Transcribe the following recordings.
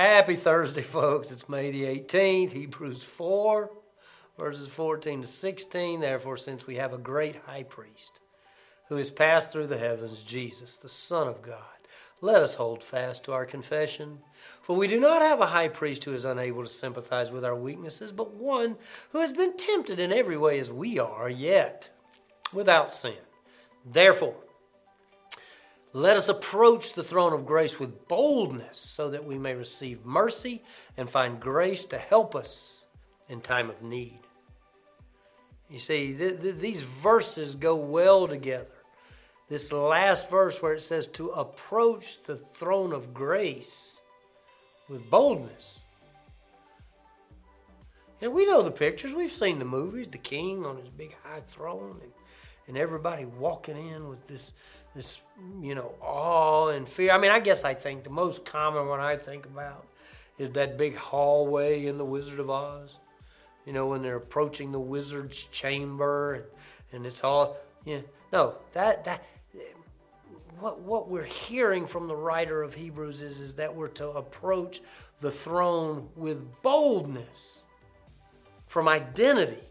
Happy Thursday, folks. It's May the 18th, Hebrews 4, verses 14 to 16. Therefore, since we have a great high priest who has passed through the heavens, Jesus, the Son of God, let us hold fast to our confession. For we do not have a high priest who is unable to sympathize with our weaknesses, but one who has been tempted in every way as we are, yet without sin. Therefore, let us approach the throne of grace with boldness so that we may receive mercy and find grace to help us in time of need. You see, these verses go well together. This last verse where it says to approach the throne of grace with boldness. And we know the pictures. We've seen the movies, the king on his big high throne and everybody walking in with this, you know, awe and fear. I mean, I guess I think the most common one I think about is that big hallway in the Wizard of Oz. You know, when they're approaching the wizard's chamber and it's all, you know. No, what we're hearing from the writer of Hebrews is that we're to approach the throne with boldness from identity.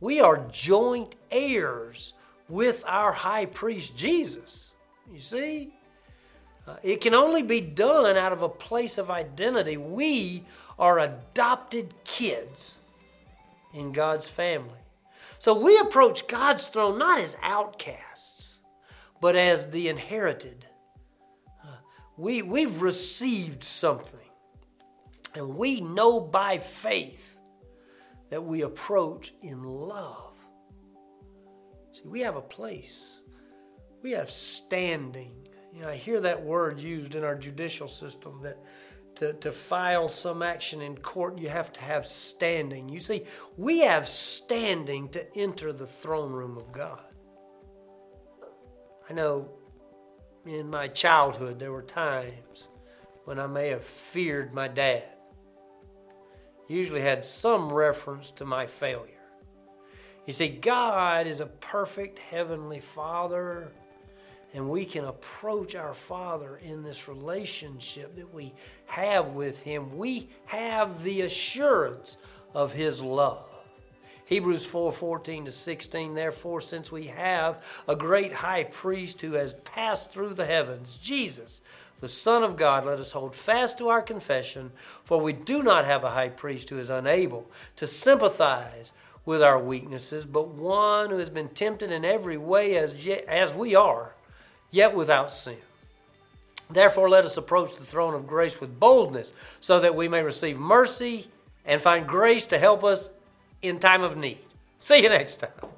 We are joint heirs with our high priest Jesus. You see? It can only be done out of a place of identity. We are adopted kids in God's family. So we approach God's throne not as outcasts, but as the inherited. We've received something. And we know by faith that we approach in love. See, we have a place. We have standing. You know, I hear that word used in our judicial system that to file some action in court, you have to have standing. You see, we have standing to enter the throne room of God. I know in my childhood there were times when I may have feared my dad. He usually had some reference to my failure. You see, God is a perfect heavenly Father, and we can approach our Father in this relationship that we have with Him. We have the assurance of His love. Hebrews 4:14 to 16, therefore, since we have a great high priest who has passed through the heavens, Jesus, the Son of God, let us hold fast to our confession, for we do not have a high priest who is unable to sympathize with our weaknesses, but one who has been tempted in every way as we are, yet without sin. Therefore, let us approach the throne of grace with boldness, so that we may receive mercy and find grace to help us in time of need. See you next time.